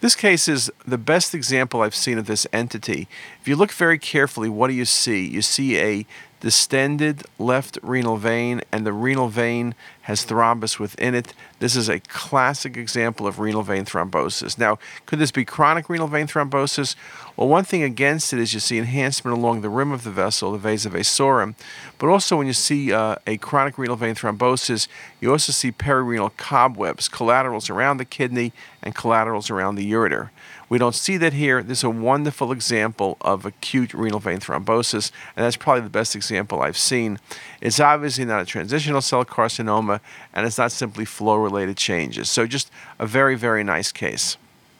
This case is the best example I've seen of this entity. If you look very carefully, what do you see? You see a distended left renal vein, and the renal vein has thrombus within it. This is a classic example of renal vein thrombosis. Now, could this be chronic renal vein thrombosis? Well, one thing against it is you see enhancement along the rim of the vessel, the vasa vasorum, but also when you see a chronic renal vein thrombosis, you also see perirenal cobwebs, collaterals around the kidney and collaterals around the ureter. We don't see that here. This is a wonderful example of acute renal vein thrombosis, and that's probably the best example I've seen. It's obviously not a transitional cell carcinoma, and it's not simply flow-related changes. So just a very, very nice case.